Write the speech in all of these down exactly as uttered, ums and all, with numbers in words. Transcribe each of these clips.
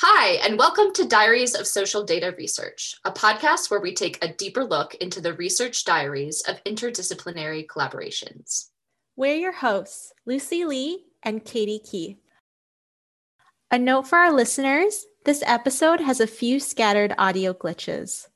Hi, and welcome to Diaries of Social Data Research, a podcast where we take a deeper look into the research diaries of interdisciplinary collaborations. We're your hosts, Lucy Lee and Katie Keith. A note for our listeners, this episode has a few scattered audio glitches.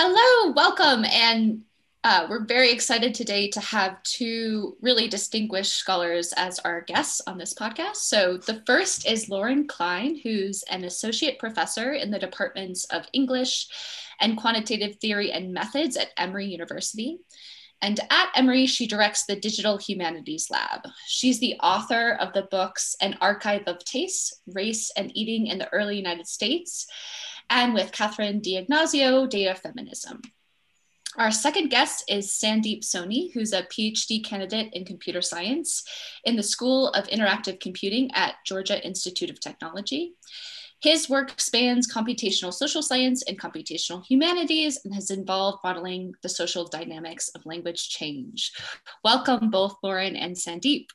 Hello, welcome, and uh, we're very excited today to have two really distinguished scholars as our guests on this podcast. So the first is Lauren Klein, who's an associate professor in the departments of English and Quantitative Theory and Methods at Emory University. And at Emory, she directs the Digital Humanities Lab. She's the author of the books An Archive of Tastes: Race and Eating in the Early United States, and with Catherine D'Ignazio, Data Feminism. Our second guest is Sandeep Soni, who's a PhD candidate in computer science in the School of Interactive Computing at Georgia Institute of Technology. His work spans computational social science and computational humanities and has involved modeling the social dynamics of language change. Welcome both Lauren and Sandeep.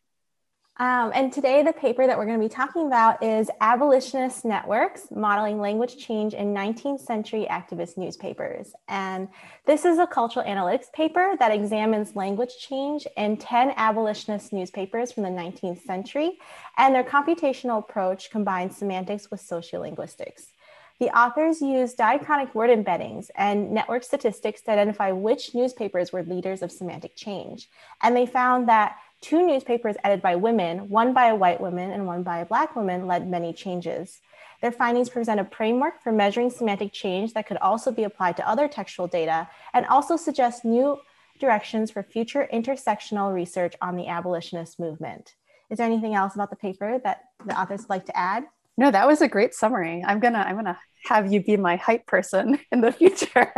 Um, and today, the paper that we're going to be talking about is Abolitionist Networks, Modeling Language Change in nineteenth century Activist Newspapers. And this is a cultural analytics paper that examines language change in ten abolitionist newspapers from the nineteenth century, and their computational approach combines semantics with sociolinguistics. The authors used diachronic word embeddings and network statistics to identify which newspapers were leaders of semantic change. And they found that two newspapers edited by women, one by a white woman and one by a Black woman, led many changes. Their findings present a framework for measuring semantic change that could also be applied to other textual data and also suggest new directions for future intersectional research on the abolitionist movement. Is there anything else about the paper that the authors would like to add? No, that was a great summary. I'm gonna, I'm gonna have you be my hype person in the future.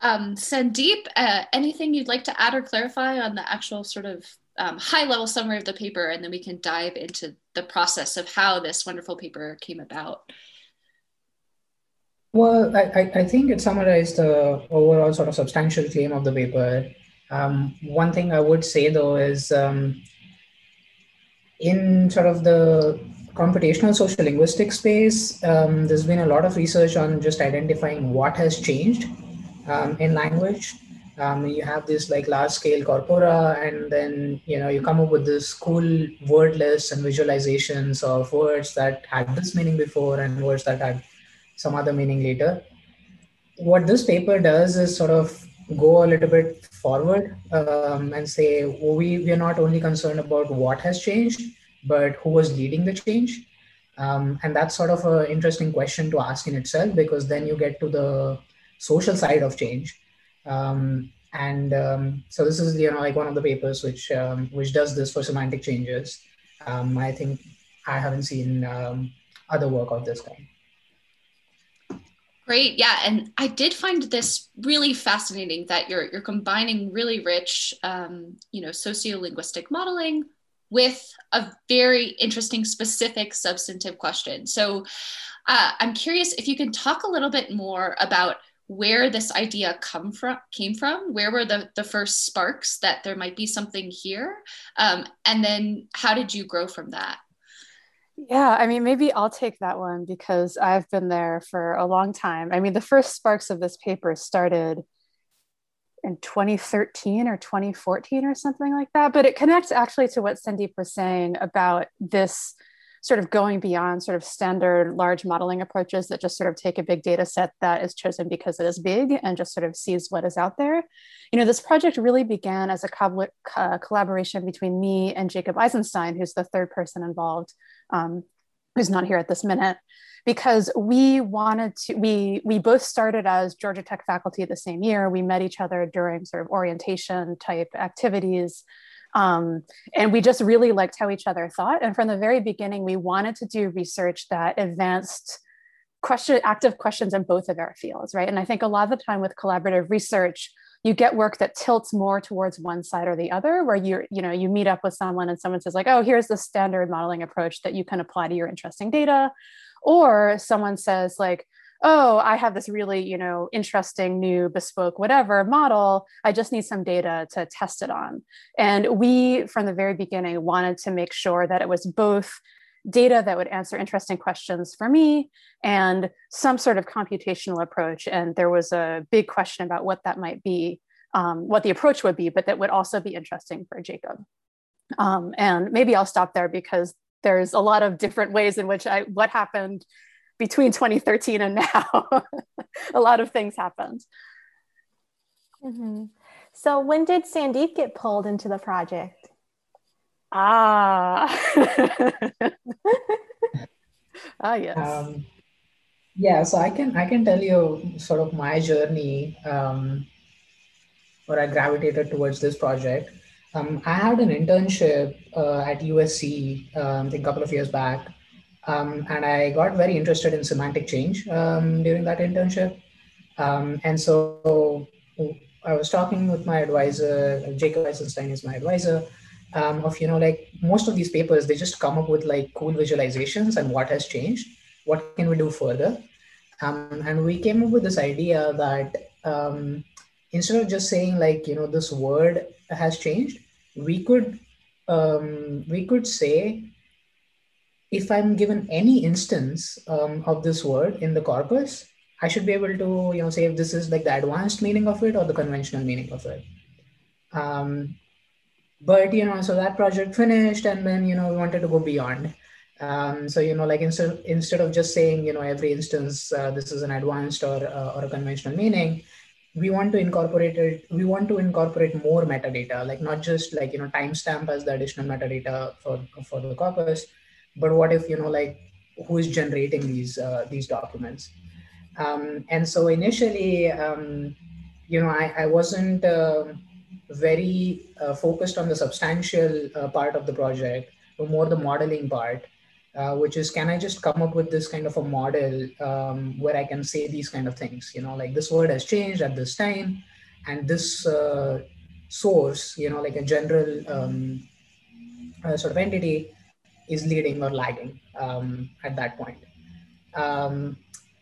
Um, Sandeep, uh, anything you'd like to add or clarify on the actual sort of um, high-level summary of the paper, and then we can dive into the process of how this wonderful paper came about? Well, I, I think it summarized the overall sort of substantial claim of the paper. Um, one thing I would say, though, is um, in sort of the computational sociolinguistic space, um, there's been a lot of research on just identifying what has changed Um, in language. Um, you have this like large scale corpora, and then, you know, you come up with this cool word lists and visualizations of words that had this meaning before and words that had some other meaning later. What this paper does is sort of go a little bit forward um, and say, well, we, we are not only concerned about what has changed, but who was leading the change. Um, and that's sort of an interesting question to ask in itself, because then you get to the social side of change. Um, and um, so this is, you know, like one of the papers which um, which does this for semantic changes. Um, I think I haven't seen um, other work of this kind. Great, yeah, and I did find this really fascinating that you're you're combining really rich, um, you know, sociolinguistic modeling with a very interesting specific substantive question. So uh, I'm curious if you can talk a little bit more about where this idea come from, came from, where were the, the first sparks that there might be something here? Um, and then how did you grow from that? Yeah, I mean, maybe I'll take that one because I've been there for a long time. I mean, the first sparks of this paper started in twenty thirteen or twenty fourteen or something like that, but it connects actually to what Sandeep was saying about this sort of going beyond sort of standard large modeling approaches that just sort of take a big data set that is chosen because it is big and just sort of sees what is out there. You know, this project really began as a co- uh, collaboration between me and Jacob Eisenstein, who's the third person involved, um, who's not here at this minute, because we wanted to, we, we both started as Georgia Tech faculty the same year. We met each other during sort of orientation type activities. Um, and we just really liked how each other thought. And from the very beginning, we wanted to do research that advanced question, active questions in both of our fields, right? And I think a lot of the time with collaborative research, you get work that tilts more towards one side or the other, where you're, you know, you meet up with someone and someone says like, oh, here's the standard modeling approach that you can apply to your interesting data. Or someone says like, oh, I have this really, you know, interesting new bespoke whatever model. I just need some data to test it on. And we, from the very beginning, wanted to make sure that it was both data that would answer interesting questions for me and some sort of computational approach. And there was a big question about what that might be, um, what the approach would be, but that would also be interesting for Jacob. Um, and maybe I'll stop there because there's a lot of different ways in which I, what happened between twenty thirteen and now, a lot of things happened. Mm-hmm. So when did Sandeep get pulled into the project? Ah, ah yes. Um, yeah, so I can, I can tell you sort of my journey um, where I gravitated towards this project. Um, I had an internship uh, at U S C um, a couple of years back. Um, and I got very interested in semantic change um, during that internship. Um, and so I was talking with my advisor, Jacob Eisenstein is my advisor, um, of, you know, like most of these papers, they just come up with like cool visualizations and what has changed, what can we do further? Um, and we came up with this idea that um, instead of just saying like, you know, this word has changed, we could, um, we could say, if I'm given any instance um, of this word in the corpus, I should be able to, you know, say if this is like the advanced meaning of it or the conventional meaning of it. Um, but, you know, so that project finished and then, you know, we wanted to go beyond. Um, so, you know, like instead, instead of just saying, you know, every instance, uh, this is an advanced or, uh, or a conventional meaning, we want to incorporate it. We want to incorporate more metadata, like not just like, you know, timestamp as the additional metadata for, for the corpus, but what if, you know, like who is generating these uh, these documents? Um, and so initially, um, you know, I, I wasn't uh, very uh, focused on the substantial uh, part of the project, but more the modeling part, uh, which is, can I just come up with this kind of a model um, where I can say these kind of things, you know, like this word has changed at this time and this uh, source, you know, like a general um, uh, sort of entity is leading or lagging um, at that point. Um,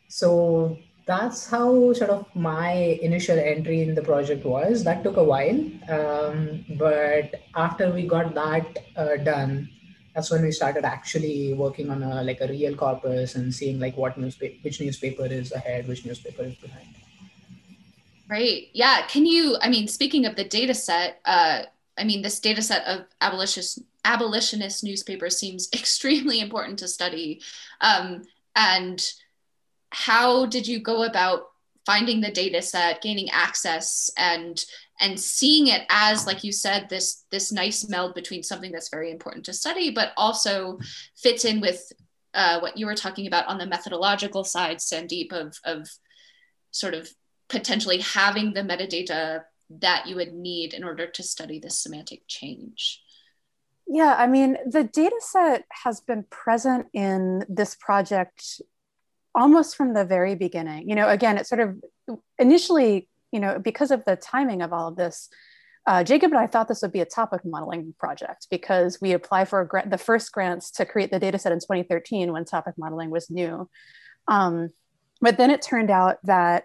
so that's how sort of my initial entry in the project was. That took a while, um, but after we got that uh, done, that's when we started actually working on a, like a real corpus and seeing like what newspaper, which newspaper is ahead, which newspaper is behind. Right, yeah, can you, I mean, speaking of the data set, uh, I mean, this data set of abolitionist abolitionist newspapers seems extremely important to study. Um, and how did you go about finding the data set, gaining access, and and seeing it as, like you said, this, this nice meld between something that's very important to study, but also fits in with uh, what you were talking about on the methodological side, Sandeep, of, of sort of potentially having the metadata that you would need in order to study this semantic change? Yeah, I mean, the data set has been present in this project almost from the very beginning. You know, again, it sort of initially, you know, because of the timing of all of this, uh, Jacob and I thought this would be a topic modeling project because we applied for a grant, the first grants to create the data set in twenty thirteen when topic modeling was new. Um, but then it turned out that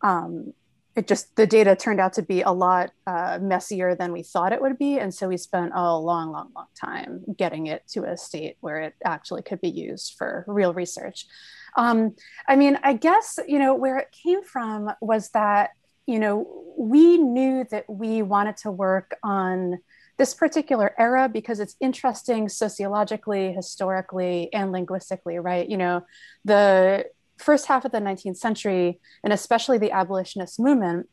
um, It just, the data turned out to be a lot uh, messier than we thought it would be. And so we spent a long, long, long time getting it to a state where it actually could be used for real research. Um, I mean, I guess, you know, where it came from was that, you know, we knew that we wanted to work on this particular era because it's interesting sociologically, historically, and linguistically, right? You know, the first half of the nineteenth century, and especially the abolitionist movement,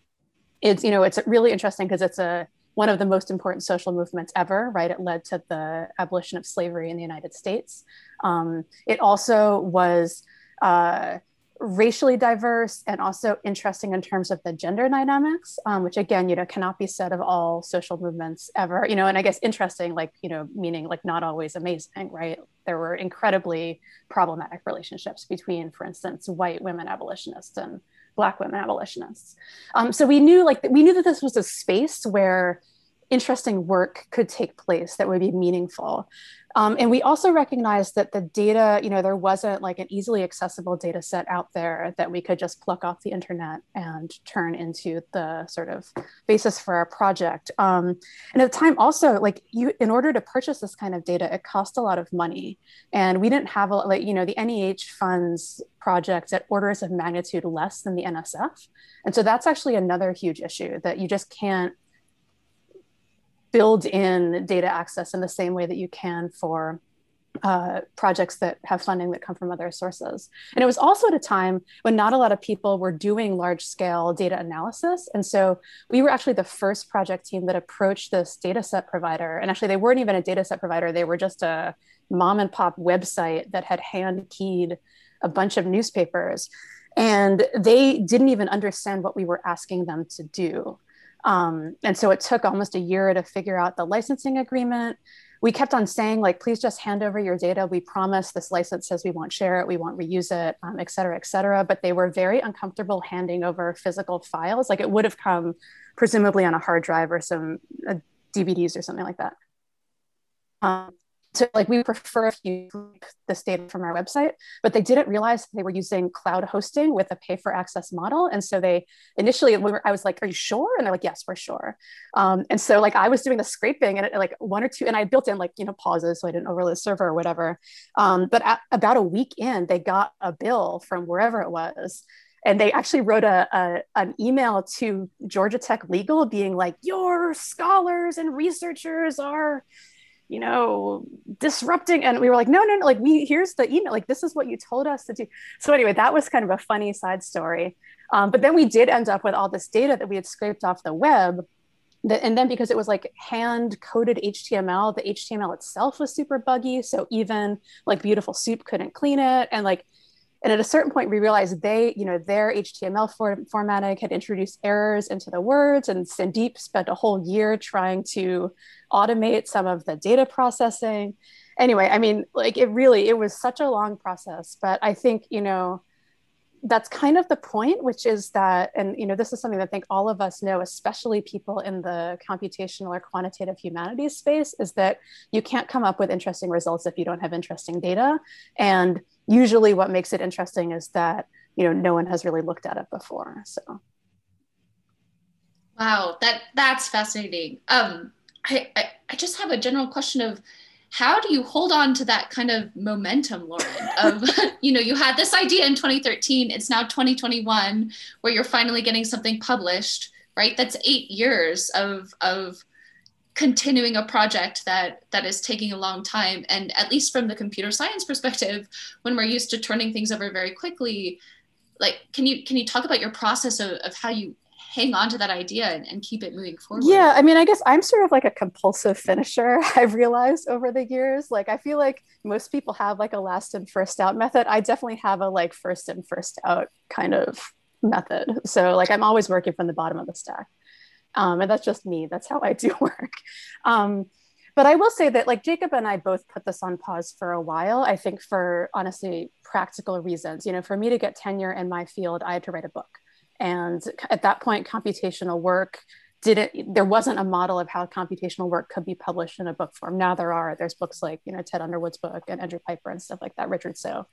it's, you know, it's really interesting because it's a one of the most important social movements ever, right? It led to the abolition of slavery in the United States. Um, it also was uh, racially diverse and also interesting in terms of the gender dynamics, um, which again, you know, cannot be said of all social movements ever, you know, and I guess interesting, like, you know, meaning like not always amazing, right? There were incredibly problematic relationships between, for instance, white women abolitionists and Black women abolitionists. Um, so we knew like, we knew that this was a space where interesting work could take place that would be meaningful. Um, and we also recognized that the data, you know, there wasn't like an easily accessible data set out there that we could just pluck off the internet and turn into the sort of basis for our project. Um, and at the time also, like you, in order to purchase this kind of data, it cost a lot of money. And we didn't have, a, like, you know, the N E H funds projects at orders of magnitude less than the N S F. And so that's actually another huge issue, that you just can't build in data access in the same way that you can for uh, projects that have funding that come from other sources. And it was also at a time when not a lot of people were doing large scale data analysis. And so we were actually the first project team that approached this data set provider. And actually they weren't even a data set provider. They were just a mom and pop website that had hand keyed a bunch of newspapers. And they didn't even understand what we were asking them to do. Um, and so it took almost a year to figure out the licensing agreement. We kept on saying, like, please just hand over your data. We promise this license says we won't share it, we won't reuse it, um, et cetera, et cetera. But they were very uncomfortable handing over physical files. Like, it would have come presumably on a hard drive or some uh, D V Ds or something like that. Um, so like, we prefer if you take this data from our website, but they didn't realize they were using cloud hosting with a pay for access model. And so they initially, we were, I was like, are you sure? And they're like, yes, we're sure. Um, and so like, I was doing the scraping and it, like one or two, and I built in like, you know, pauses so I didn't overload the server or whatever. Um, but at, about a week in, they got a bill from wherever it was. And they actually wrote a, a, an email to Georgia Tech Legal being like, your scholars and researchers are, you know, disrupting. And we were like, no, no, no, like we, here's the email, like, this is what you told us to do. So anyway, that was kind of a funny side story. Um, but then we did end up with all this data that we had scraped off the web. That, and then because it was like hand coded H T M L, the H T M L itself was super buggy. So even like Beautiful Soup couldn't clean it. And like, and at a certain point we realized they, you know, their H T M L for, formatting had introduced errors into the words, and Sandeep spent a whole year trying to automate some of the data processing. Anyway, I mean, like it really, it was such a long process, but I think, you know, that's kind of the point, which is that, and you know, this is something that I think all of us know, especially people in the computational or quantitative humanities space, is that you can't come up with interesting results if you don't have interesting data. And usually what makes it interesting is that, you know, no one has really looked at it before, so. Wow, that, that's fascinating. Um, I, I, I just have a general question of, how do you hold on to that kind of momentum, Lauren, of, you know, you had this idea in twenty thirteen, it's now twenty twenty-one, where you're finally getting something published, right? That's eight years of, of continuing a project that, that is taking a long time. And at least from the computer science perspective, when we're used to turning things over very quickly, like, can you, can you talk about your process of, of how you hang on to that idea and, and keep it moving forward? Yeah, I mean, I guess I'm sort of like a compulsive finisher, I've realized over the years. Like, I feel like most people have like a last in, first out method. I definitely have a like first in, first out kind of method. So like, I'm always working from the bottom of the stack. Um, and that's just me, that's how I do work. Um, But I will say that like Jacob and I both put this on pause for a while, I think for honestly practical reasons. You know, for me to get tenure in my field, I had to write a book. And at that point, computational work didn't, there wasn't a model of how computational work could be published in a book form. Now there are, there's books like, you know, Ted Underwood's book and Andrew Piper and stuff like that, Richard So.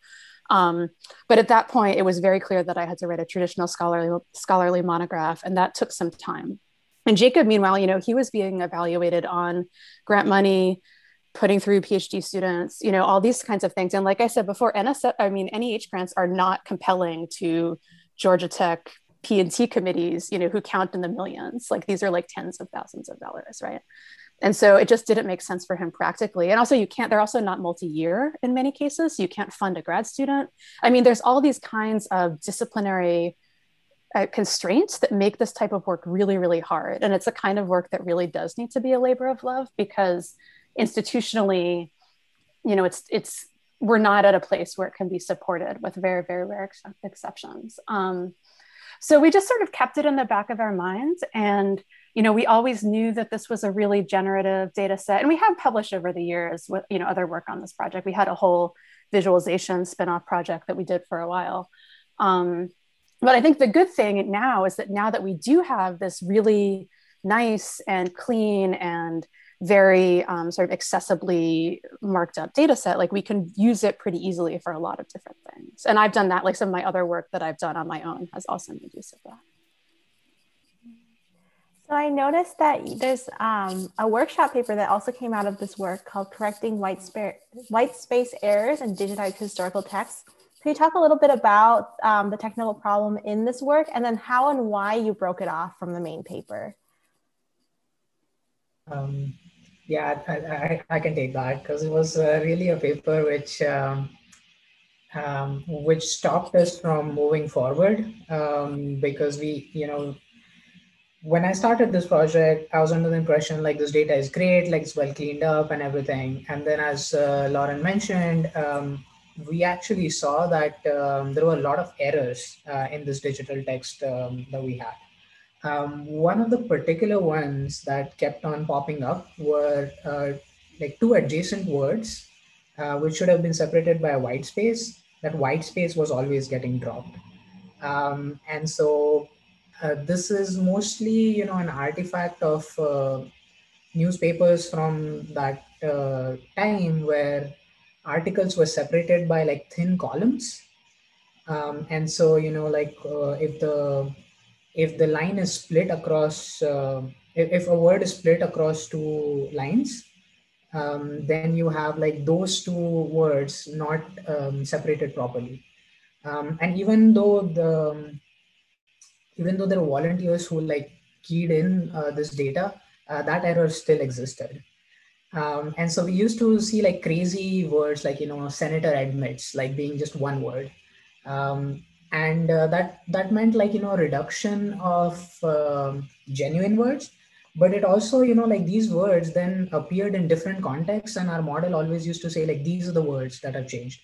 Um, but at that point, it was very clear that I had to write a traditional scholarly, scholarly monograph, and that took some time. And Jacob, meanwhile, you know, he was being evaluated on grant money, putting through PhD students, you know, all these kinds of things. And like I said before, N S F, I mean, N E H grants are not compelling to Georgia Tech P and T committees, you know, who count in the millions. Like, these are like tens of thousands of dollars, right? And so it just didn't make sense for him practically. And also you can't, they're also not multi-year in many cases. You can't fund a grad student. I mean, there's all these kinds of disciplinary uh, constraints that make this type of work really, really hard. And it's a kind of work that really does need to be a labor of love, because institutionally, you know, it's, it's, we're not at a place where it can be supported, with very, very rare ex- exceptions. Um, So we just sort of kept it in the back of our minds. And, you know, we always knew that this was a really generative data set. And we have published over the years with, you know, other work on this project. We had a whole visualization spinoff project that we did for a while. Um, but I think the good thing now is that now that we do have this really nice and clean and very um, sort of accessibly marked up data set, like we can use it pretty easily for a lot of different things. And I've done that, like some of my other work that I've done on my own has also made use of that. So I noticed that there's um, a workshop paper that also came out of this work called Correcting Whitespace Errors in Digitized Historical Texts. Can you talk a little bit about um, the technical problem in this work and then how and why you broke it off from the main paper? Um, yeah, I, I, I can take that because it was uh, really a paper which um, um, which stopped us from moving forward um, because we, you know, when I started this project, I was under the impression like this data is great, like it's well cleaned up and everything. And then as uh, Lauren mentioned, um, we actually saw that um, there were a lot of errors uh, in this digital text um, that we had. Um, one of the particular ones that kept on popping up were uh, like two adjacent words, uh, which should have been separated by a white space. That white space was always getting dropped. Um, and so uh, this is mostly, you know, an artifact of uh, newspapers from that uh, time where articles were separated by like thin columns. Um, and so, you know, like uh, if the If the line is split across, uh, if, if a word is split across two lines, um, then you have like those two words not um, separated properly. Um, and even though the, even though there were volunteers who like keyed in uh, this data, uh, that error still existed. Um, and so we used to see like crazy words like, you know, senator admits, like being just one word. Um, And uh, that that meant like, you know, reduction of uh, genuine words, but it also, you know, like these words then appeared in different contexts and our model always used to say like, these are the words that have changed.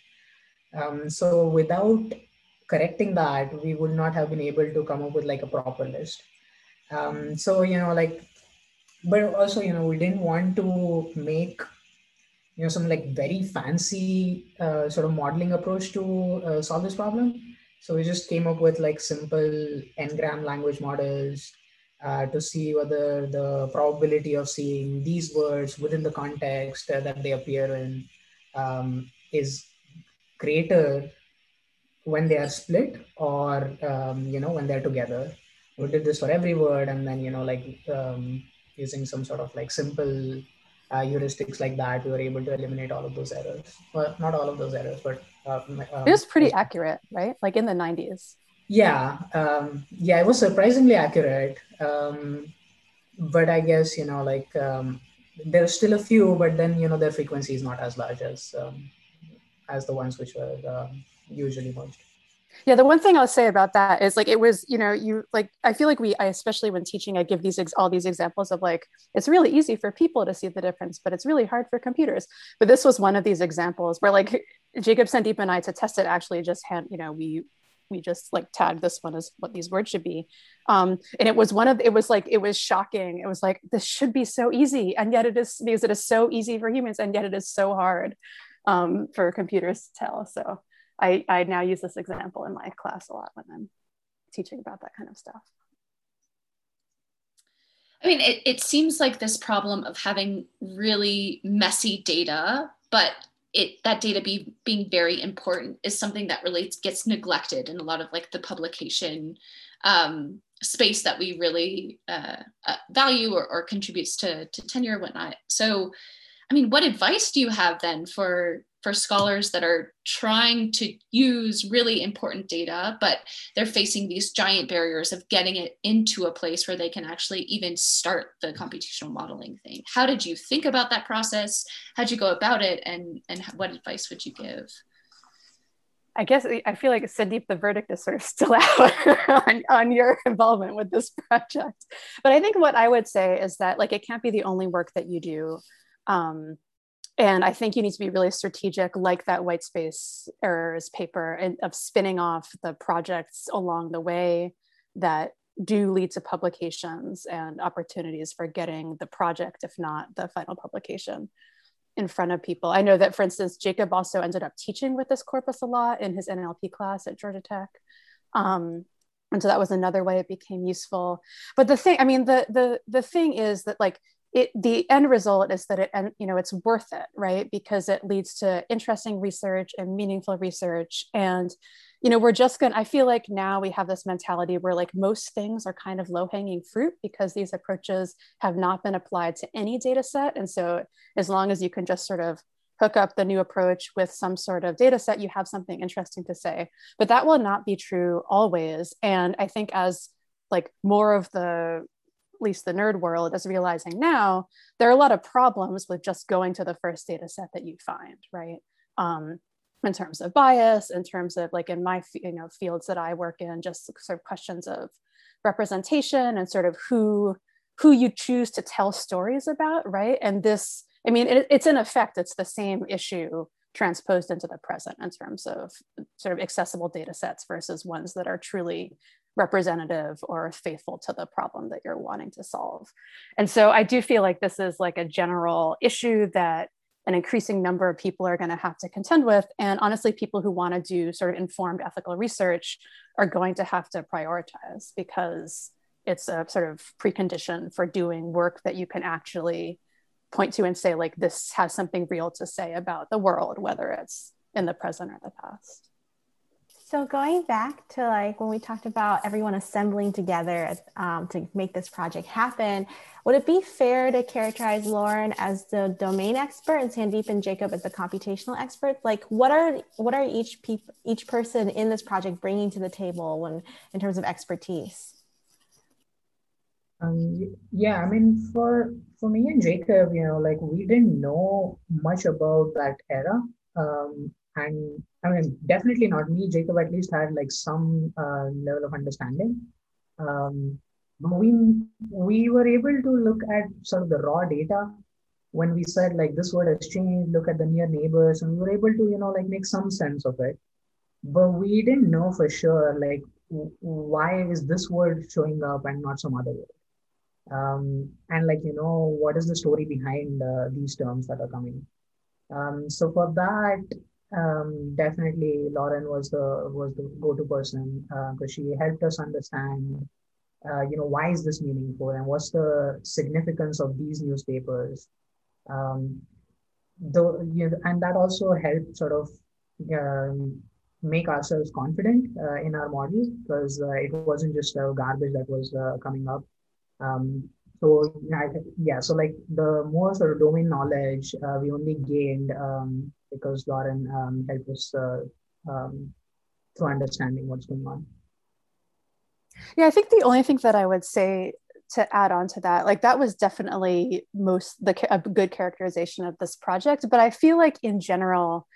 Um, so without correcting that, we would not have been able to come up with like a proper list. Um, so, you know, like, but also, you know, we didn't want to make, you know, some like very fancy uh, sort of modeling approach to uh, solve this problem. So we just came up with like simple n-gram language models uh, to see whether the probability of seeing these words within the context uh, that they appear in um, is greater when they are split or, um, you know, when they're together. We did this for every word and then, you know, like um, using some sort of like simple uh, heuristics like that, we were able to eliminate all of those errors. Well, not all of those errors, but Um, um, it was pretty accurate, right? Like in the nineties. Yeah, um, yeah, it was surprisingly accurate. Um, but I guess, you know, like um, there's still a few, but then, you know, their frequency is not as large as um, as the ones which were uh, usually merged. Yeah, the one thing I'll say about that is like, it was, you know, you like, I feel like we, I, especially when teaching, I give these, ex all these examples of like, it's really easy for people to see the difference, but it's really hard for computers. But this was one of these examples where like, Jacob, Sandeep, and I, to test it, actually just hand, you know, we we just like tagged this one as what these words should be. Um, and it was one of, it was like, it was shocking. It was like, this should be so easy. And yet it is, because it is so easy for humans and yet it is so hard um, for computers to tell. So I, I now use this example in my class a lot when I'm teaching about that kind of stuff. I mean, it, it seems like this problem of having really messy data, but It, that data be, being very important is something that relates gets neglected in a lot of like the publication um, space that we really uh, uh, value or, or contributes to, to tenure and whatnot. So, I mean, what advice do you have then for, for scholars that are trying to use really important data, but they're facing these giant barriers of getting it into a place where they can actually even start the computational modeling thing? How did you think about that process? How'd you go about it? And, and what advice would you give? I guess I feel like, Sandeep, the verdict is sort of still out on, on your involvement with this project. But I think what I would say is that like, it can't be the only work that you do. Um, And I think you need to be really strategic, like that white space errors paper, and of spinning off the projects along the way that do lead to publications and opportunities for getting the project, if not the final publication, in front of people. I know that, for instance, Jacob also ended up teaching with this corpus a lot in his N L P class at Georgia Tech. Um, And so that was another way it became useful. But the thing, I mean, the the the thing is that, like, it, the end result is that it, and you know, it's worth it, right? Because it leads to interesting research and meaningful research. And, you know, we're just gonna, I feel like now we have this mentality where, like, most things are kind of low hanging fruit because these approaches have not been applied to any data set. And so as long as you can just sort of hook up the new approach with some sort of data set, you have something interesting to say. But that will not be true always. And I think as, like, more of the, at least the nerd world, is realizing now, there are a lot of problems with just going to the first data set that you find, right? Um, in terms of bias, in terms of, like, in my, you know, fields that I work in, just sort of questions of representation and sort of who, who you choose to tell stories about, right? And this, I mean, it, it's in effect, it's the same issue transposed into the present in terms of sort of accessible data sets versus ones that are truly representative or faithful to the problem that you're wanting to solve. And so I do feel like this is, like, a general issue that an increasing number of people are going to have to contend with. And honestly, people who want to do sort of informed ethical research are going to have to prioritize, because it's a sort of precondition for doing work that you can actually point to and say, like, this has something real to say about the world, whether it's in the present or the past. So going back to, like, when we talked about everyone assembling together um, to make this project happen, would it be fair to characterize Lauren as the domain expert and Sandeep and Jacob as the computational experts? Like, what are what are each peop- each person in this project bringing to the table when in terms of expertise? Um, yeah, I mean, for for me and Jacob, you know, like, we didn't know much about that era. Um, and I mean, definitely not me. Jacob at least had, like, some uh, level of understanding. Um, we, we were able to look at sort of the raw data when we said, like, this word has changed, look at the near neighbors, and we were able to, you know, like, make some sense of it. But we didn't know for sure, like, why is this word showing up and not some other word? Um, and, like, you know, what is the story behind uh, these terms that are coming? Um, so for that, um, definitely Lauren was the was the go-to person, because uh, she helped us understand, uh, you know, why is this meaningful and what's the significance of these newspapers? Um, the, you know, and that also helped sort of um, make ourselves confident uh, in our model, because uh, it wasn't just uh, garbage that was uh, coming up. Um, so yeah, so like the more sort of domain knowledge uh, we only gained um, because Lauren um, helped us uh, um, to understanding what's going on. Yeah, I think the only thing that I would say to add on to that, like, that was definitely most the a good characterization of this project, but I feel like in general,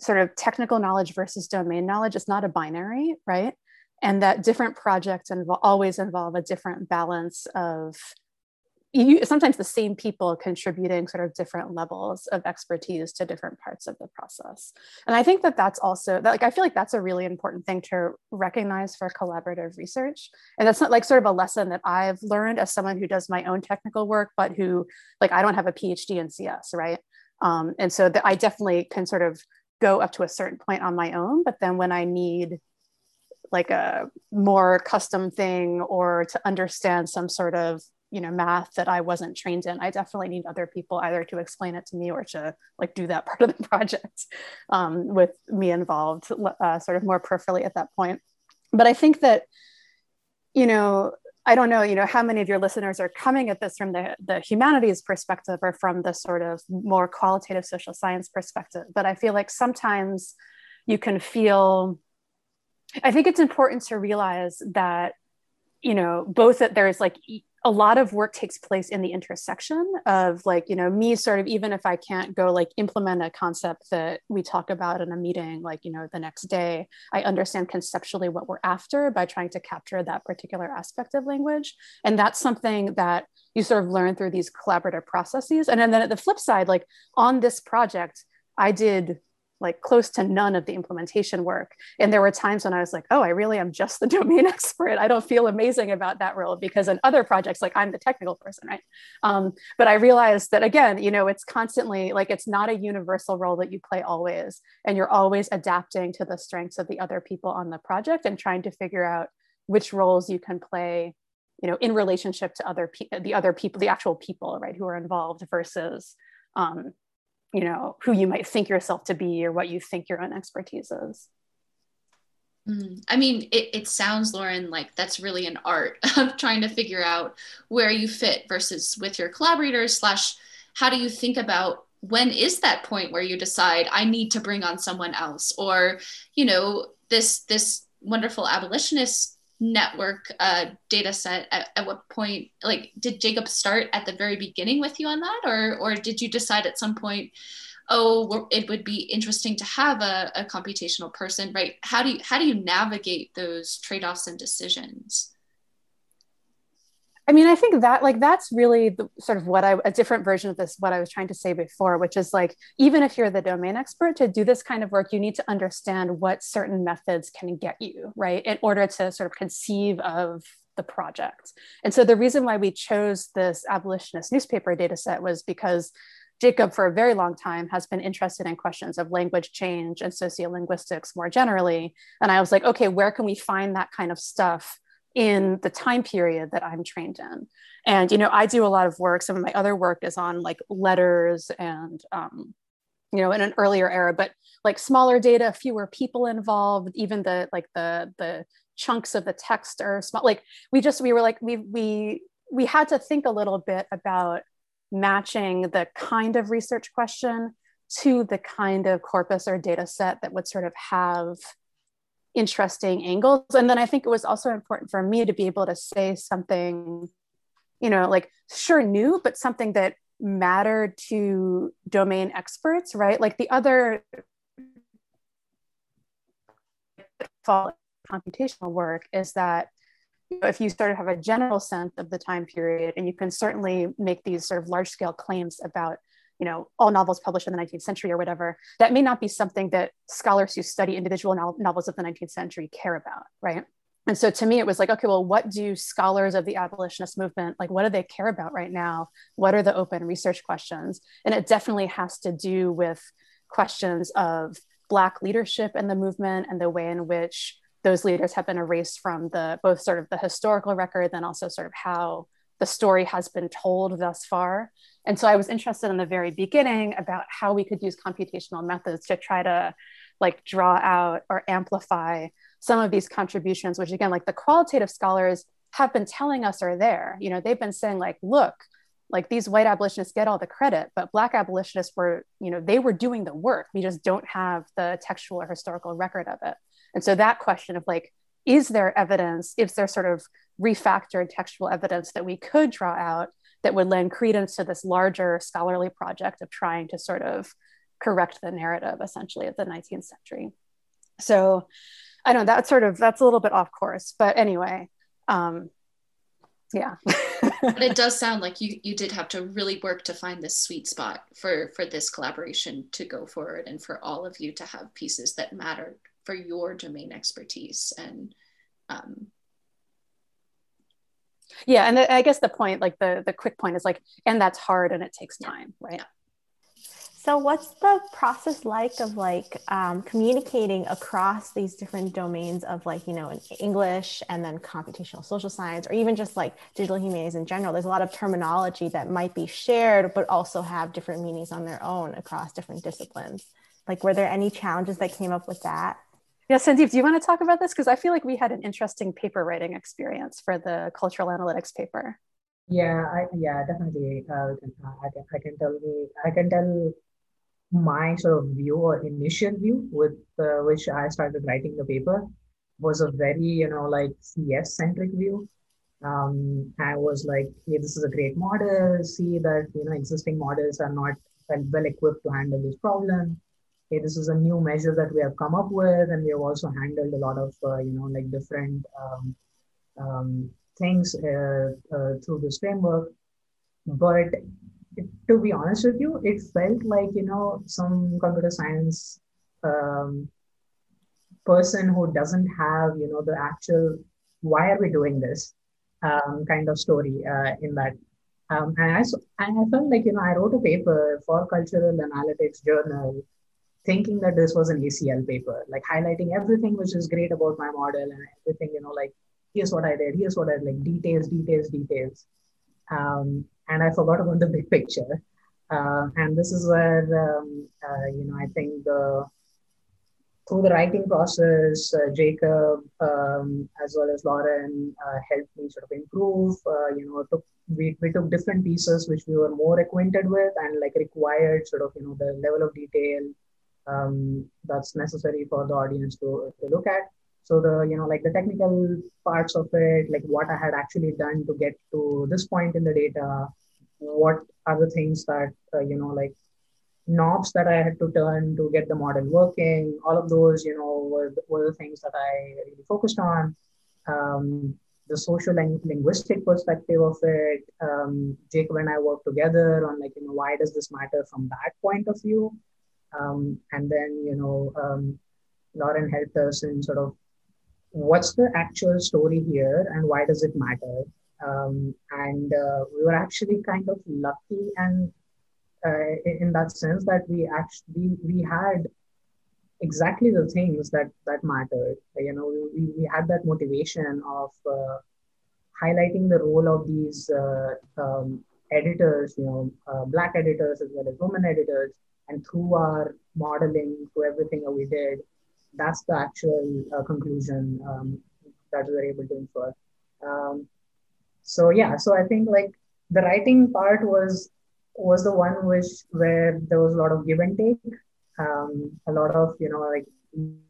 sort of technical knowledge versus domain knowledge is not a binary, right? And that different projects invo- always involve a different balance of, you, sometimes the same people contributing sort of different levels of expertise to different parts of the process. And I think that that's also, that, like, I feel like that's a really important thing to recognize for collaborative research. And that's not, like, sort of a lesson that I've learned as someone who does my own technical work, but who, like, I don't have a P H D in C S, right? Um, and so that I definitely can sort of go up to a certain point on my own, but then when I need, like, a more custom thing or to understand some sort of, you know, math that I wasn't trained in, I definitely need other people either to explain it to me or to, like, do that part of the project um, with me involved uh, sort of more peripherally at that point. But I think that, you know, I don't know, you know, how many of your listeners are coming at this from the, the humanities perspective or from the sort of more qualitative social science perspective. But I feel like sometimes you can feel, I think it's important to realize that, you know, both that there's, like, a lot of work takes place in the intersection of, like, you know, me sort of, even if I can't go, like, implement a concept that we talk about in a meeting, like, you know, the next day, I understand conceptually what we're after by trying to capture that particular aspect of language. And that's something that you sort of learn through these collaborative processes. And then at the flip side, like, on this project, I did, like, close to none of the implementation work. And there were times when I was like, oh, I really am just the domain expert. I don't feel amazing about that role, because in other projects, like, I'm the technical person, right? Um, but I realized that, again, you know, it's constantly, like, it's not a universal role that you play always. And you're always adapting to the strengths of the other people on the project and trying to figure out which roles you can play, you know, in relationship to other people, the other people, the actual people, right, who are involved versus, um, you know, who you might think yourself to be or what you think your own expertise is. I mean, it, it sounds, Lauren, like that's really an art of trying to figure out where you fit versus with your collaborators, slash, how do you think about when is that point where you decide I need to bring on someone else? Or, you know, this this wonderful abolitionist network uh, data set, at, at what point, like, did Jacob start at the very beginning with you on that? Or, or did you decide at some point, oh, it would be interesting to have a, a computational person, right? How do you, how do you navigate those trade-offs and decisions? I mean, I think that like, that's really the, sort of what I, a different version of this, what I was trying to say before, which is like, even if you're the domain expert to do this kind of work, you need to understand what certain methods can get you, right? In order to sort of conceive of the project. And so the reason why we chose this abolitionist newspaper data set was because Jacob, for a very long time, has been interested in questions of language change and sociolinguistics more generally. And I was like, okay, where can we find that kind of stuff in the time period that I'm trained in? And, you know, I do a lot of work. Some of my other work is on like letters and, um, you know, in an earlier era, but like smaller data, fewer people involved, even the, like the, the chunks of the text are small. Like we just, we were like, we, we, we had to think a little bit about matching the kind of research question to the kind of corpus or data set that would sort of have interesting angles. And then I think it was also important for me to be able to say something, you know, like sure new, but something that mattered to domain experts, right? Like the other computational work is that if you sort of have a general sense of the time period, and you can certainly make these sort of large scale claims about, you know, all novels published in the nineteenth century or whatever, that may not be something that scholars who study individual no- novels of the nineteenth century care about, right? And so to me, it was like, okay, well, what do scholars of the abolitionist movement, like, what do they care about right now? What are the open research questions? And it definitely has to do with questions of Black leadership in the movement and the way in which those leaders have been erased from the both sort of the historical record, then also sort of how the story has been told thus far. And so I was interested in the very beginning about how we could use computational methods to try to like draw out or amplify some of these contributions, which again, like the qualitative scholars have been telling us are there. You know, they've been saying like, look, like these white abolitionists get all the credit, but Black abolitionists were, you know, they were doing the work. We just don't have the textual or historical record of it. And so that question of like, is there evidence, is there sort of refactored textual evidence that we could draw out that would lend credence to this larger scholarly project of trying to sort of correct the narrative essentially of the nineteenth century. So I don't know, that's sort of, that's a little bit off course, but anyway, um, yeah. But it does sound like you you did have to really work to find this sweet spot for, for this collaboration to go forward and for all of you to have pieces that mattered for your domain expertise. And um... yeah, and the, I guess the point, like the, the quick point is like, and that's hard and it takes time, right? Yeah. So what's the process like of like um, communicating across these different domains of like, you know, in English and then computational social science, or even just like digital humanities in general? There's a lot of terminology that might be shared, but also have different meanings on their own across different disciplines. Like, were there any challenges that came up with that? Yeah, Sandeep, do you want to talk about this? Because I feel like we had an interesting paper writing experience for the cultural analytics paper. Yeah, I, yeah, definitely. Uh, I can, I can tell you, I can tell my sort of view or initial view with uh, which I started writing the paper was a very, you know, like C S centric view. Um, I was like, hey, this is a great model. See that, you know, existing models are not well, well equipped to handle this problem. Hey, this is a new measure that we have come up with, and we have also handled a lot of, uh, you know, like different um, um, things uh, uh, through this framework. But it, to be honest with you, it felt like, you know, some computer science um, person who doesn't have, you know, the actual why are we doing this um, kind of story uh, in that. Um, and, I, and I felt like, you know, I wrote a paper for Cultural Analytics Journal thinking that this was an A C L paper, like highlighting everything which is great about my model and everything, you know, like here's what I did, here's what I did, like details, details, details. Um, and I forgot about the big picture. Uh, and this is where, um, uh, you know, I think the, through the writing process, uh, Jacob, um, as well as Lauren, uh, helped me sort of improve. Uh, you know, took, we, we took different pieces which we were more acquainted with and like required sort of, you know, the level of detail um, that's necessary for the audience to, to look at. So the, you know, like the technical parts of it, like what I had actually done to get to this point in the data, what are the things that, uh, you know, like knobs that I had to turn to get the model working, all of those, you know, were, were the things that I really focused on. Um, the social and linguistic perspective of it, um, Jacob and I worked together on like, you know, why does this matter from that point of view? Um, and then, you know, um, Lauren helped us in sort of what's the actual story here and why does it matter? Um, and uh, we were actually kind of lucky and uh, in that sense that we actually, we had exactly the things that, that mattered. You know, we, we had that motivation of uh, highlighting the role of these uh, um, editors, you know, uh, Black editors as well as women editors. And through our modeling, through everything that we did, that's the actual uh, conclusion um, that we were able to infer. Um, So yeah, so I think like the writing part was was the one which where there was a lot of give and take, um, a lot of, you know, like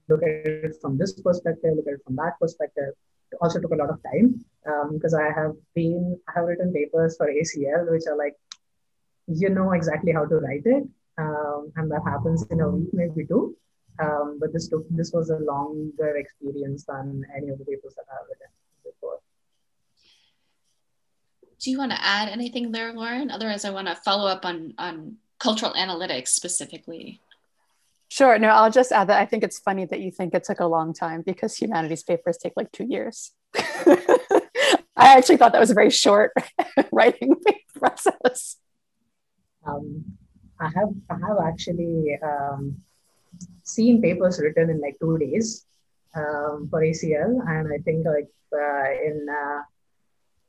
look at it from this perspective, look at it from that perspective. It also took a lot of time because um, I have been, I have written papers for A C L, which are like, you know exactly how to write it. Um, and that happens in a week, maybe two. Um, but this took, this was a longer experience than any of the papers that I have written before. Do you want to add anything there, Lauren? Otherwise, I want to follow up on, on cultural analytics specifically. Sure. No, I'll just add that I think it's funny that you think it took a long time because humanities papers take like two years. I actually thought that was a very short writing process. Um, I have I have actually um, seen papers written in like two days um, for A C L, and I think like uh, in uh,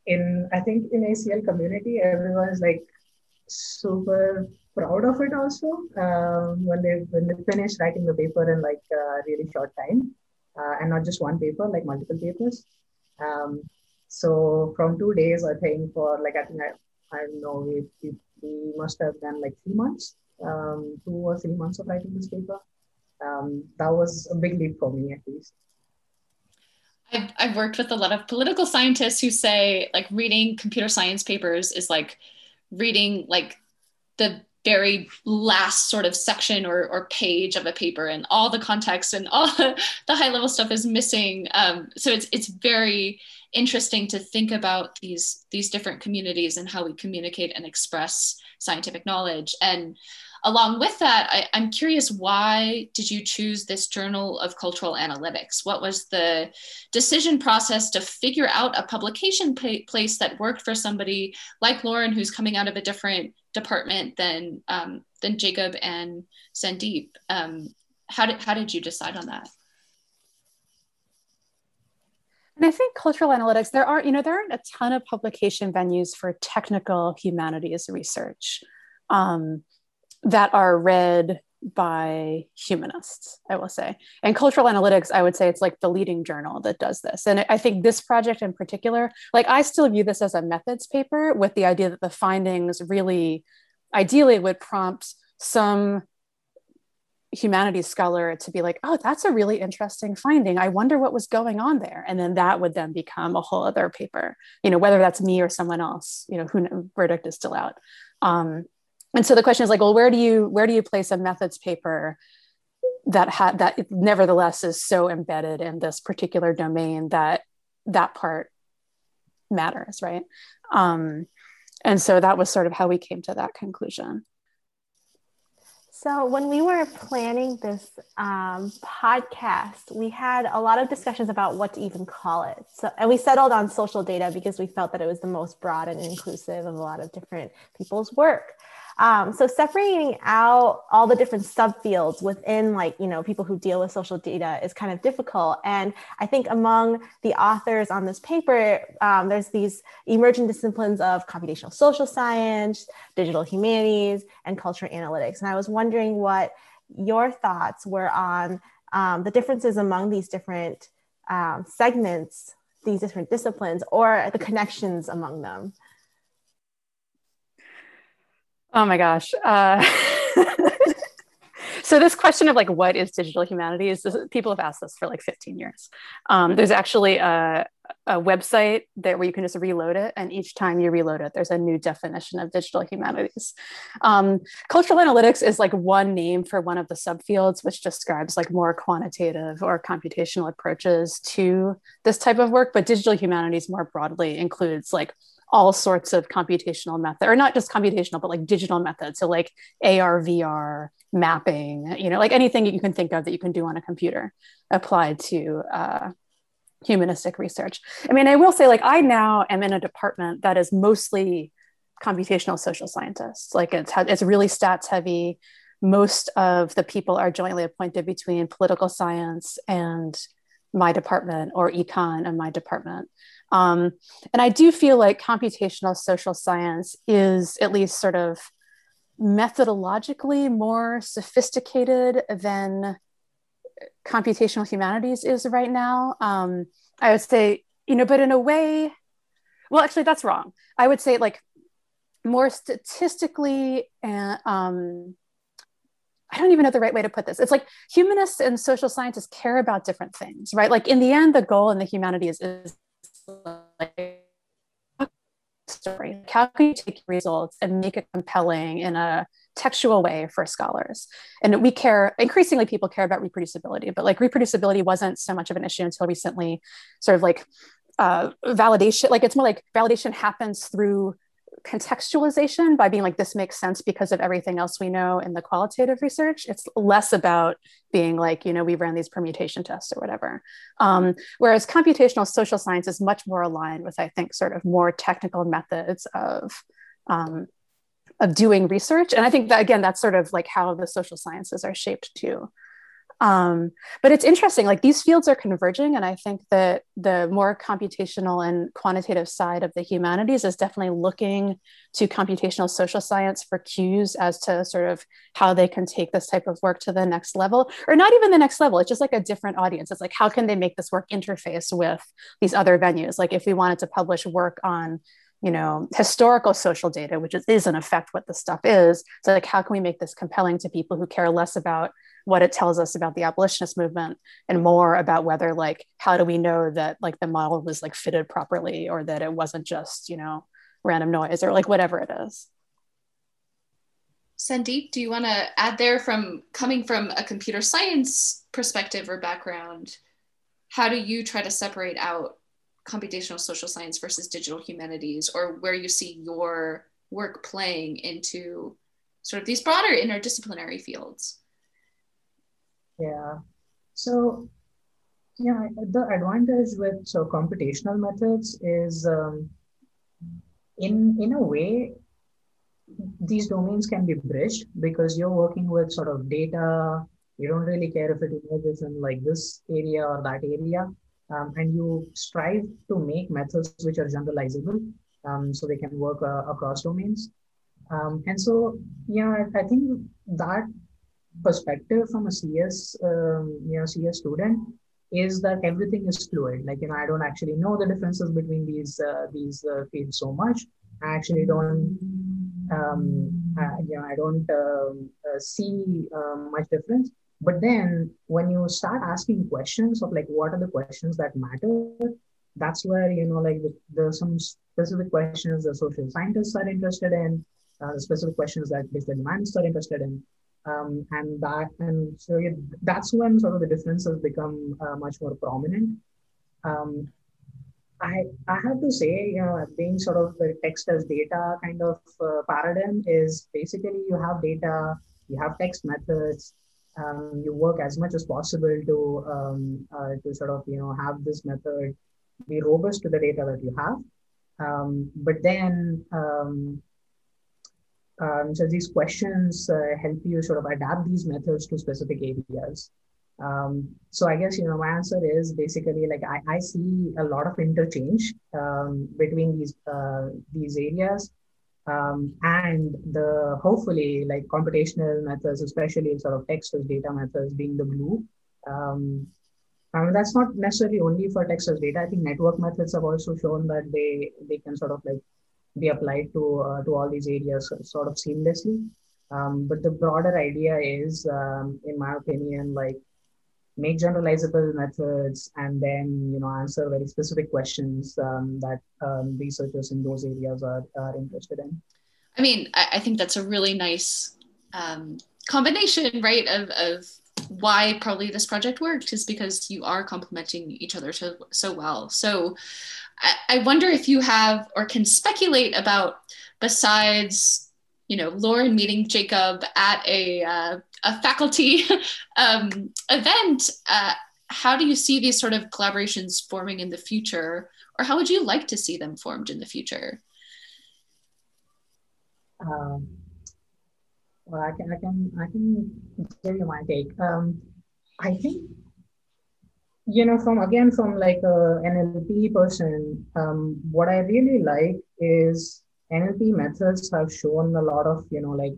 In, I think in A C L community, everyone's like super proud of it also um, when they when they finish writing the paper in like a really short time uh, and not just one paper, like multiple papers. Um, so from two days, I think for like, I think I, I don't know, we, we, we must have done like three months, um, two or three months of writing this paper. Um, that was a big leap for me at least. I've, I've worked with a lot of political scientists who say like reading computer science papers is like reading like the very last sort of section or, or page of a paper, and all the context and all the high level stuff is missing. Um, so it's it's very interesting to think about these these different communities and how we communicate and express scientific knowledge. And along with that, I, I'm curious, why did you choose this Journal of Cultural Analytics? What was the decision process to figure out a publication place that worked for somebody like Lauren, who's coming out of a different department than um, than Jacob and Sandeep? Um, how did how did you decide on that? And I think cultural analytics, there are, you know, there aren't a ton of publication venues for technical humanities research. Um, that are read by humanists, I will say. And cultural analytics, I would say it's like the leading journal that does this. And I think this project in particular, like I still view this as a methods paper with the idea that the findings really ideally would prompt some humanities scholar to be like, oh, that's a really interesting finding. I wonder what was going on there. And then that would then become a whole other paper, you know, whether that's me or someone else, you know, who verdict is still out. Um, And so the question is like, well, where do you where do you place a methods paper that had that nevertheless is so embedded in this particular domain that that part matters, right? Um, and so that was sort of how we came to that conclusion. So when we were planning this um, podcast, we had a lot of discussions about what to even call it. So, and we settled on social data because we felt that it was the most broad and inclusive of a lot of different people's work. Um, so separating out all the different subfields within, like, you know, people who deal with social data is kind of difficult. And I think among the authors on this paper, um, there's these emerging disciplines of computational social science, digital humanities, and cultural analytics. And I was wondering what your thoughts were on um, the differences among these different um, segments, these different disciplines, or the connections among them. Oh my gosh. Uh, so this question of like, what is digital humanities? This, people have asked this for like fifteen years. Um, there's actually a, a website that where you can just reload it. And each time you reload it, there's a new definition of digital humanities. Um, cultural analytics is like one name for one of the subfields, which describes like more quantitative or computational approaches to this type of work. But digital humanities more broadly includes like all sorts of computational method, or not just computational, but like digital methods. So like A R, V R, mapping, you know, like anything that you can think of that you can do on a computer applied to uh, humanistic research. I mean, I will say like, I now am in a department that is mostly computational social scientists. Like it's, it's really stats heavy. Most of the people are jointly appointed between political science and my department, or econ and my department. Um, and I do feel like computational social science is at least sort of methodologically more sophisticated than computational humanities is right now. Um, I would say, you know, but in a way, well, actually that's wrong. I would say like more statistically, and, um, I don't even know the right way to put this. It's like humanists and social scientists care about different things, right? Like in the end, the goal in the humanities is like story. How can you take results and make it compelling in a textual way for scholars? And we care, increasingly people care about reproducibility, but like reproducibility wasn't so much of an issue until recently. Sort of like uh, validation, like it's more like validation happens through contextualization by being like, this makes sense because of everything else we know in the qualitative research. It's less about being like, you know, we ran these permutation tests or whatever. Um, whereas computational social science is much more aligned with, I think, sort of more technical methods of, um, of doing research. And I think that, again, that's sort of like how the social sciences are shaped too. Um, but it's interesting, like these fields are converging. And I think that the more computational and quantitative side of the humanities is definitely looking to computational social science for cues as to sort of how they can take this type of work to the next level, or not even the next level. It's just like a different audience. It's like, how can they make this work interface with these other venues? Like if we wanted to publish work on, you know, historical social data, which is, is in effect what this stuff is. So like, how can we make this compelling to people who care less about what it tells us about the abolitionist movement and more about whether, like, how do we know that like the model was like fitted properly, or that it wasn't just, you know, random noise, or like whatever it is. Sandeep, do you want to add there, from coming from a computer science perspective or background, how do you try to separate out computational social science versus digital humanities, or where you see your work playing into sort of these broader interdisciplinary fields? Yeah, so yeah, the advantage with so computational methods is um, in in a way, these domains can be bridged because you're working with sort of data. You don't really care if it emerges in like this area or that area, um, and you strive to make methods which are generalizable, um, so they can work uh, across domains. Um, and so yeah, I, I think that perspective from a C S, um, you know, C S student is that everything is fluid. Like, you know, I don't actually know the differences between these uh, these uh, fields so much. I actually don't, um, I, you know, I don't um, uh, see uh, much difference. But then when you start asking questions of like, what are the questions that matter? That's where, you know, like the, the some specific questions the social scientists are interested in, uh, specific questions that digital humanists are interested in. Um, and that, and so it, that's when sort of the differences become uh, much more prominent. Um, I I have to say, you know, being sort of the text as data kind of uh, paradigm is basically you have data, you have text methods, um, you work as much as possible to um, uh, to sort of, you know, have this method be robust to the data that you have, um, but then. Um, Um, so these questions uh, help you sort of adapt these methods to specific areas. Um, so I guess, you know, my answer is basically like I, I see a lot of interchange um, between these uh, these areas um, and the hopefully like computational methods, especially sort of text as data methods being the glue. Um, I mean, that's not necessarily only for text as data. I think network methods have also shown that they they can sort of like be applied to uh, to all these areas sort of seamlessly. Um, but the broader idea is, um, in my opinion, like make generalizable methods and then, you know, answer very specific questions um, that um, researchers in those areas are, are interested in. I mean, I, I think that's a really nice um, combination, right, of, of why probably this project worked is because you are complementing each other so, so well. So I, I wonder if you have or can speculate about, besides, you know, Lauren meeting Jacob at a uh, a faculty um, event, uh, how do you see these sort of collaborations forming in the future, or how would you like to see them formed in the future? Um, well, I can I can I can give you my take. Um, I think, you know, from again from like a N L P person, um, what I really like is N L P methods have shown a lot of, you know, like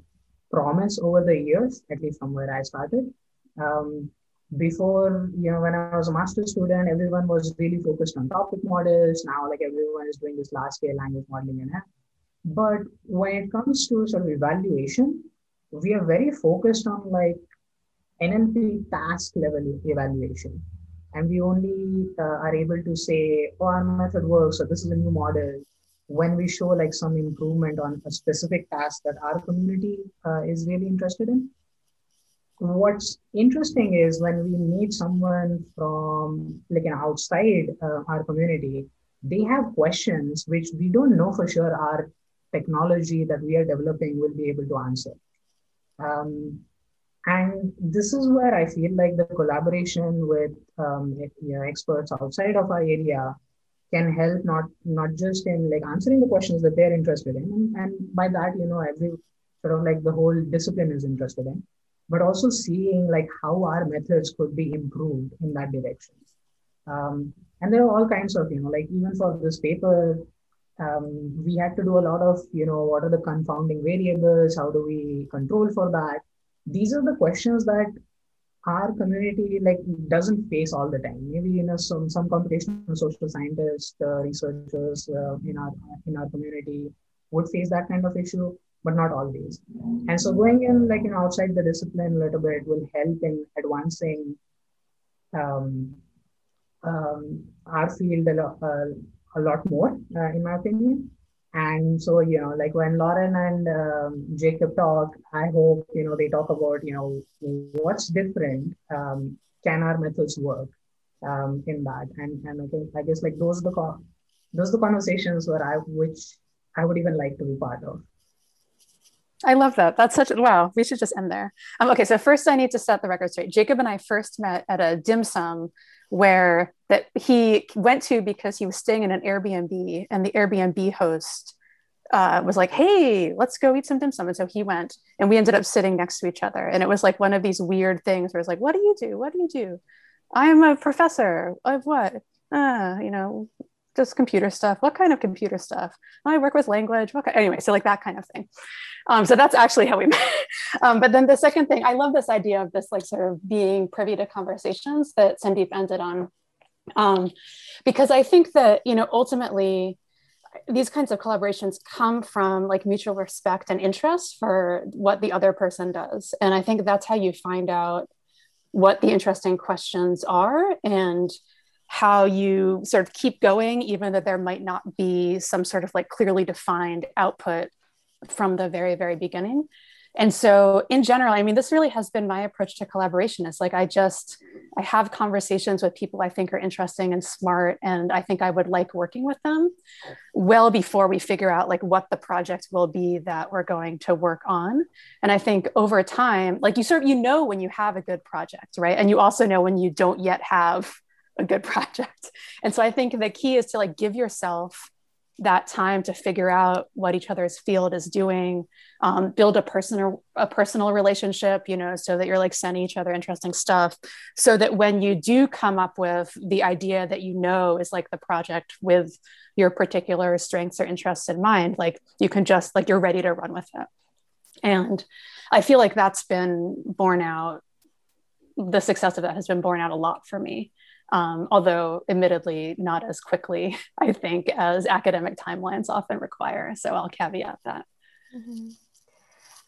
promise over the years, at least from where I started. Um, before, you know, when I was a master's student, everyone was really focused on topic models. Now, like everyone is doing this large scale language modeling and that. But when it comes to sort of evaluation, we are very focused on like N L P task level evaluation. And we only uh, are able to say, oh, our method works, or this is a new model, when we show like some improvement on a specific task that our community uh, is really interested in. What's interesting is when we meet someone from like an outside uh, our community, they have questions which we don't know for sure our technology that we are developing will be able to answer. Um, and this is where I feel like the collaboration with um, you know, experts outside of our area can help not not just in like answering the questions that they're interested in, and by that, you know, every sort of like the whole discipline is interested in, but also seeing like how our methods could be improved in that direction. Um, and there are all kinds of, you know, like even for this paper, um, we had to do a lot of, you know, what are the confounding variables? How do we control for that? These are the questions that our community like doesn't face all the time. Maybe, you know, some some computational social scientists, uh, researchers uh, in our in our community would face that kind of issue, but not always. And so going in like, you know, outside the discipline a little bit will help in advancing um, um, our field a lot, uh, a lot more, uh, in my opinion. And so, you know, like when Lauren and um, Jacob talk, I hope, you know, they talk about, you know, what's different, um, can our methods work um, in that? And and I think, I guess like those are the, those are the conversations where I, which I would even like to be part of. I love that. That's such, wow, we should just end there. Um, okay, so first I need to set the record straight. Jacob and I first met at a dim sum where that he went to because he was staying in an Airbnb, and the Airbnb host uh, was like, hey, let's go eat some dim sum. And so he went, and we ended up sitting next to each other. And it was like one of these weird things where it's like, what do you do? What do you do? I'm a professor of what? Uh, you know, just computer stuff. What kind of computer stuff? I work with language. Okay. Anyway, so like that kind of thing. Um, so that's actually how we met. Um, but then the second thing, I love this idea of this like sort of being privy to conversations that Sandeep ended on, um, because I think that, you know, ultimately these kinds of collaborations come from like mutual respect and interest for what the other person does. And I think that's how you find out what the interesting questions are and how you sort of keep going, even though there might not be some sort of like clearly defined output from the very, very beginning. And so in general, I mean, this really has been my approach to collaboration. It's like, I just, I have conversations with people I think are interesting and smart, and I think I would like working with them well before we figure out like what the project will be that we're going to work on. And I think over time, like you sort of, you know, when you have a good project, right? And you also know when you don't yet have a good project. And so I think the key is to like give yourself that time to figure out what each other's field is doing, um, build a personal a personal relationship, you know, so that you're like sending each other interesting stuff, so that when you do come up with the idea that you know is like the project with your particular strengths or interests in mind, like you can just like you're ready to run with it. And I feel like that's been borne out. The success of that has been borne out a lot for me. Um, although admittedly not as quickly, I think, as academic timelines often require. So I'll caveat that. Mm-hmm.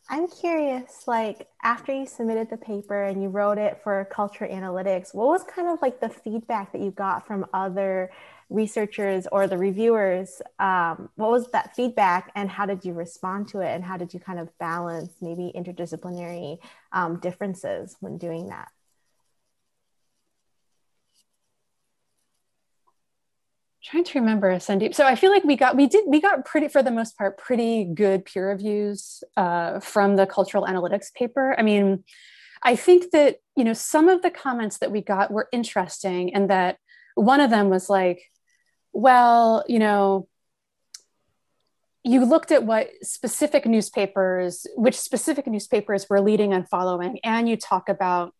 I'm curious, like after you submitted the paper and you wrote it for Cultural Analytics, what was kind of like the feedback that you got from other researchers or the reviewers? Um, what was that feedback and how did you respond to it? And how did you kind of balance maybe interdisciplinary um, differences when doing that? Trying to remember, Sandeep. So I feel like we got, we did, we got pretty, for the most part, pretty good peer reviews uh, from the Cultural Analytics paper. I mean, I think that, you know, some of the comments that we got were interesting, and that one of them was like, well, you know, you looked at what specific newspapers, which specific newspapers were leading and following, and you talk about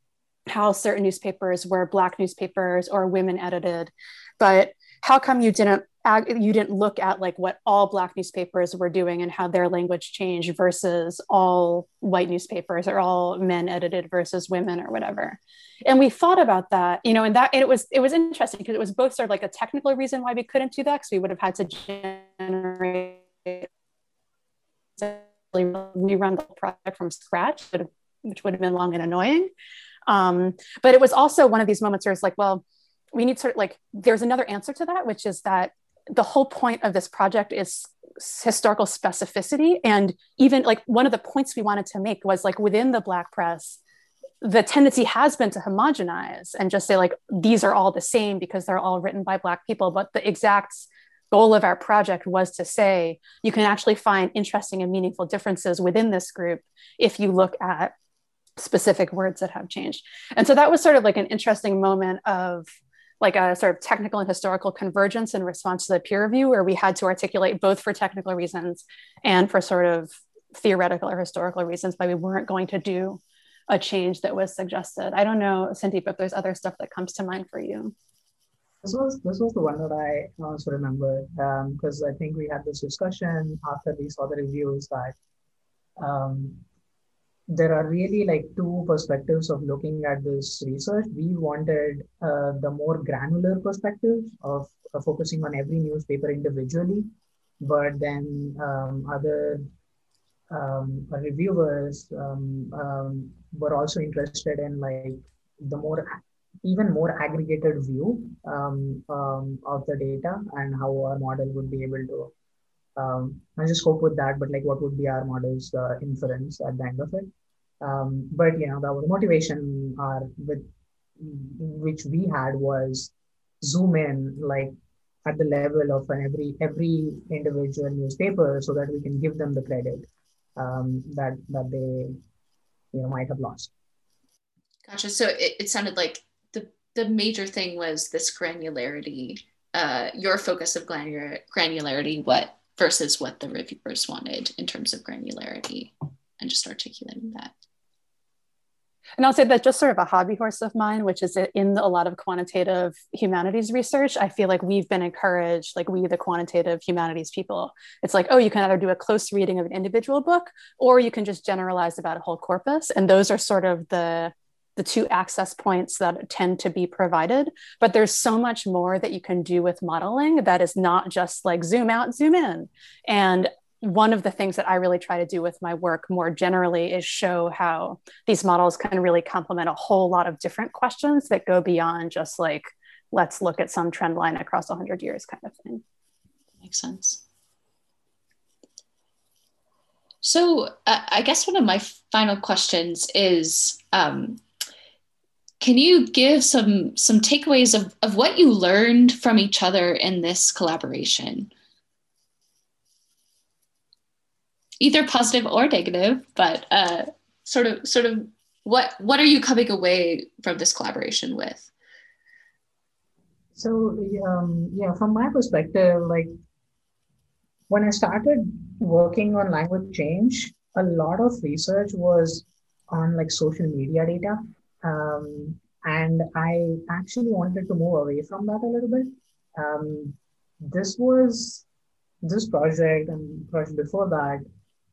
how certain newspapers were Black newspapers or women edited, but how come you didn't you didn't look at like what all Black newspapers were doing and how their language changed versus all white newspapers or all men edited versus women or whatever? And we thought about that, you know, and that and it was it was interesting because it was both sort of like a technical reason why we couldn't do that, because we would have had to generate rerun the project from scratch, which would have been long and annoying. Um, but it was also one of these moments where it's like, well, we need sort of like, there's another answer to that, which is that the whole point of this project is historical specificity. And even like one of the points we wanted to make was like within the Black press, the tendency has been to homogenize and just say like, these are all the same because they're all written by Black people. But the exact goal of our project was to say, you can actually find interesting and meaningful differences within this group if you look at specific words that have changed. And so that was sort of like an interesting moment of like a sort of technical and historical convergence in response to the peer review, where we had to articulate both for technical reasons and for sort of theoretical or historical reasons why we weren't going to do a change that was suggested. I don't know, Sandeep, if there's other stuff that comes to mind for you. This was, this was the one that I also remember, because um, I think we had this discussion after we saw the reviews that um, there are really like two perspectives of looking at this research. We wanted uh, the more granular perspective of uh, focusing on every newspaper individually, but then um, other um, reviewers um, um, were also interested in like the more, even more aggregated view um, um, of the data and how our model would be able to Um, I just hope with that, but like what would be our model's uh, inference at the end of it. Um, but, you know, the motivation uh, with, which we had was zoom in like at the level of every every individual newspaper so that we can give them the credit um, that, that they you know, might have lost. Gotcha. So it, it sounded like the, the major thing was this granularity, uh, your focus of granular, granularity, what versus what the reviewers wanted in terms of granularity, and just articulating that. And I'll say that just sort of a hobby horse of mine, which is in a lot of quantitative humanities research, I feel like we've been encouraged, like we, the quantitative humanities people, it's like, oh, you can either do a close reading of an individual book, or you can just generalize about a whole corpus. And those are sort of the the two access points that tend to be provided, but there's so much more that you can do with modeling that is not just like zoom out, zoom in. And one of the things that I really try to do with my work more generally is show how these models can really complement a whole lot of different questions that go beyond just like, let's look at some trend line across one hundred years kind of thing. Makes sense. So uh, I guess one of my final questions is, um, can you give some some takeaways of, of what you learned from each other in this collaboration? Either positive or negative, but uh, sort of sort of what what are you coming away from this collaboration with? So um, yeah, from my perspective, like when I started working on language change, a lot of research was on like social media data. Um, and I actually wanted to move away from that a little bit. Um, this was, this project and project before that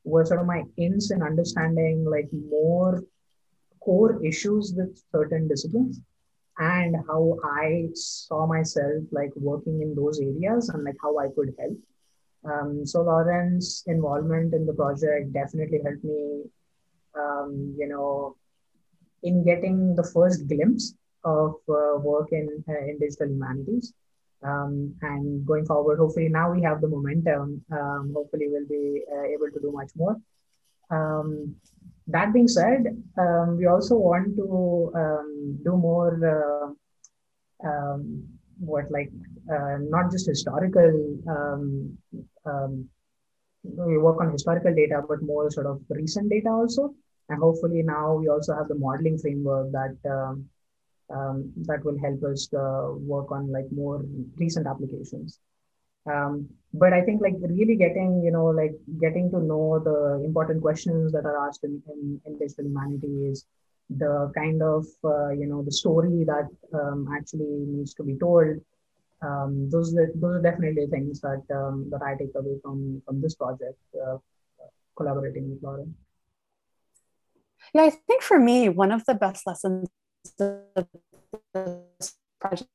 were sort of my ins in understanding like more core issues with certain disciplines and how I saw myself like working in those areas and like how I could help. Um, so Lauren's involvement in the project definitely helped me, um, you know, in getting the first glimpse of uh, work in, uh, in digital humanities. Um, and going forward, hopefully now we have the momentum, um, hopefully we'll be uh, able to do much more. Um, that being said, um, we also want to um, do more, uh, um, what like, uh, not just historical, um, um, we work on historical data, but more sort of recent data also. And hopefully now we also have the modeling framework that um, um, that will help us uh, work on like more recent applications. Um, but I think like really getting, you know, like getting to know the important questions that are asked in, in, in digital humanities, the kind of, uh, you know, the story that um, actually needs to be told. Um, those, are, those are definitely things that, um, that I take away from, from this project, uh, collaborating with Lauren. Yeah, I think for me, one of the best lessons of this project,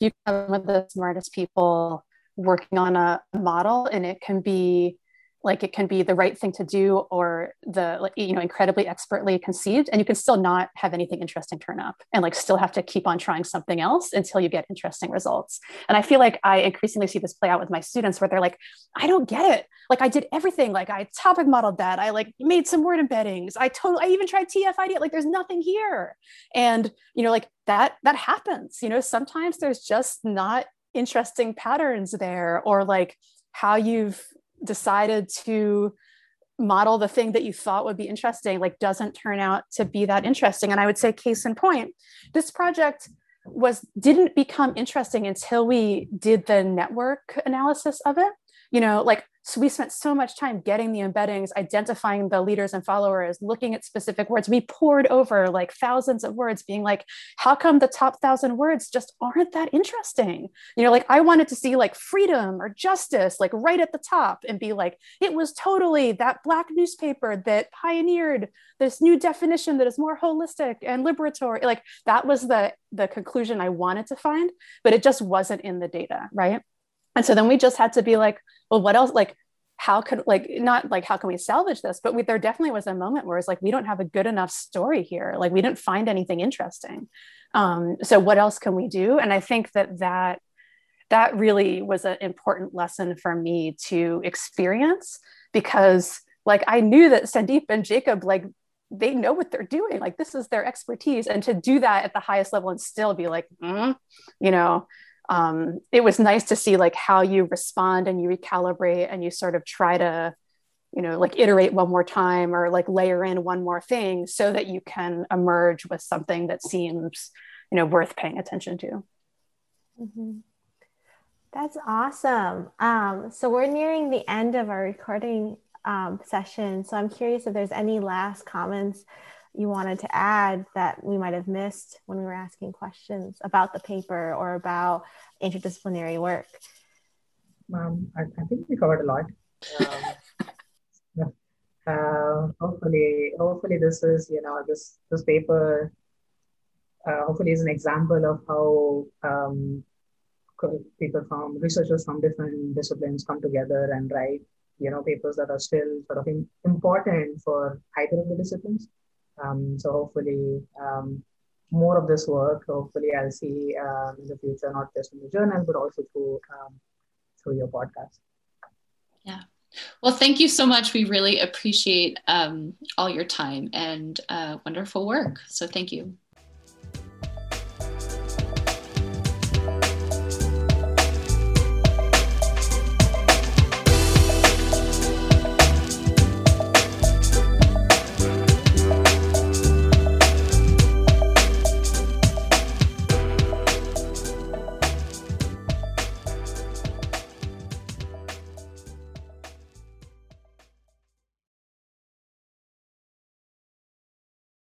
you come with the smartest people working on a model, and it can be like, it can be the right thing to do or the, like, you know, incredibly expertly conceived, and you can still not have anything interesting turn up and like still have to keep on trying something else until you get interesting results. And I feel like I increasingly see this play out with my students where they're like, I don't get it. Like I did everything. Like I topic modeled that. I like made some word embeddings. I totally, I even tried T F I D F. Like there's nothing here. And, you know, like that, that happens, you know, sometimes there's just not interesting patterns there, or like how you've decided to model the thing that you thought would be interesting, like doesn't turn out to be that interesting. And I would say case in point, this project was, didn't become interesting until we did the network analysis of it. You know, like, so we spent so much time getting the embeddings, identifying the leaders and followers, looking at specific words. We poured over like thousands of words being like, how come the top thousand words just aren't that interesting? You know, like I wanted to see like freedom or justice, like right at the top and be like, it was totally that Black newspaper that pioneered this new definition that is more holistic and liberatory. Like that was the, the conclusion I wanted to find, but it just wasn't in the data, right? And so then we just had to be like, well, what else? Like, how could, like, not like, how can we salvage this? But we, there definitely was a moment where it's like, we don't have a good enough story here. Like, we didn't find anything interesting. Um, so what else can we do? And I think that that, that really was an important lesson for me to experience, because like, I knew that Sandeep and Jacob, like, they know what they're doing. Like, this is their expertise. And to do that at the highest level and still be like, mm, you know, Um, it was nice to see like how you respond and you recalibrate and you sort of try to, you know, like iterate one more time or like layer in one more thing so that you can emerge with something that seems, you know, worth paying attention to. Mm-hmm. That's awesome. Um, so we're nearing the end of our recording um, session. So I'm curious if there's any last comments you wanted to add that we might have missed when we were asking questions about the paper or about interdisciplinary work. Um, I, I think we covered a lot. Um, yeah. uh, hopefully, hopefully this is, you know, this, this paper, uh, hopefully is an example of how um, people from, researchers from different disciplines come together and write, you know, papers that are still sort of in, important for either of the disciplines. Um, so hopefully um, more of this work, hopefully I'll see um, in the future, not just in the journal, but also through, um, through your podcast. Yeah. Well, thank you so much. We really appreciate um, all your time and uh, wonderful work. So thank you.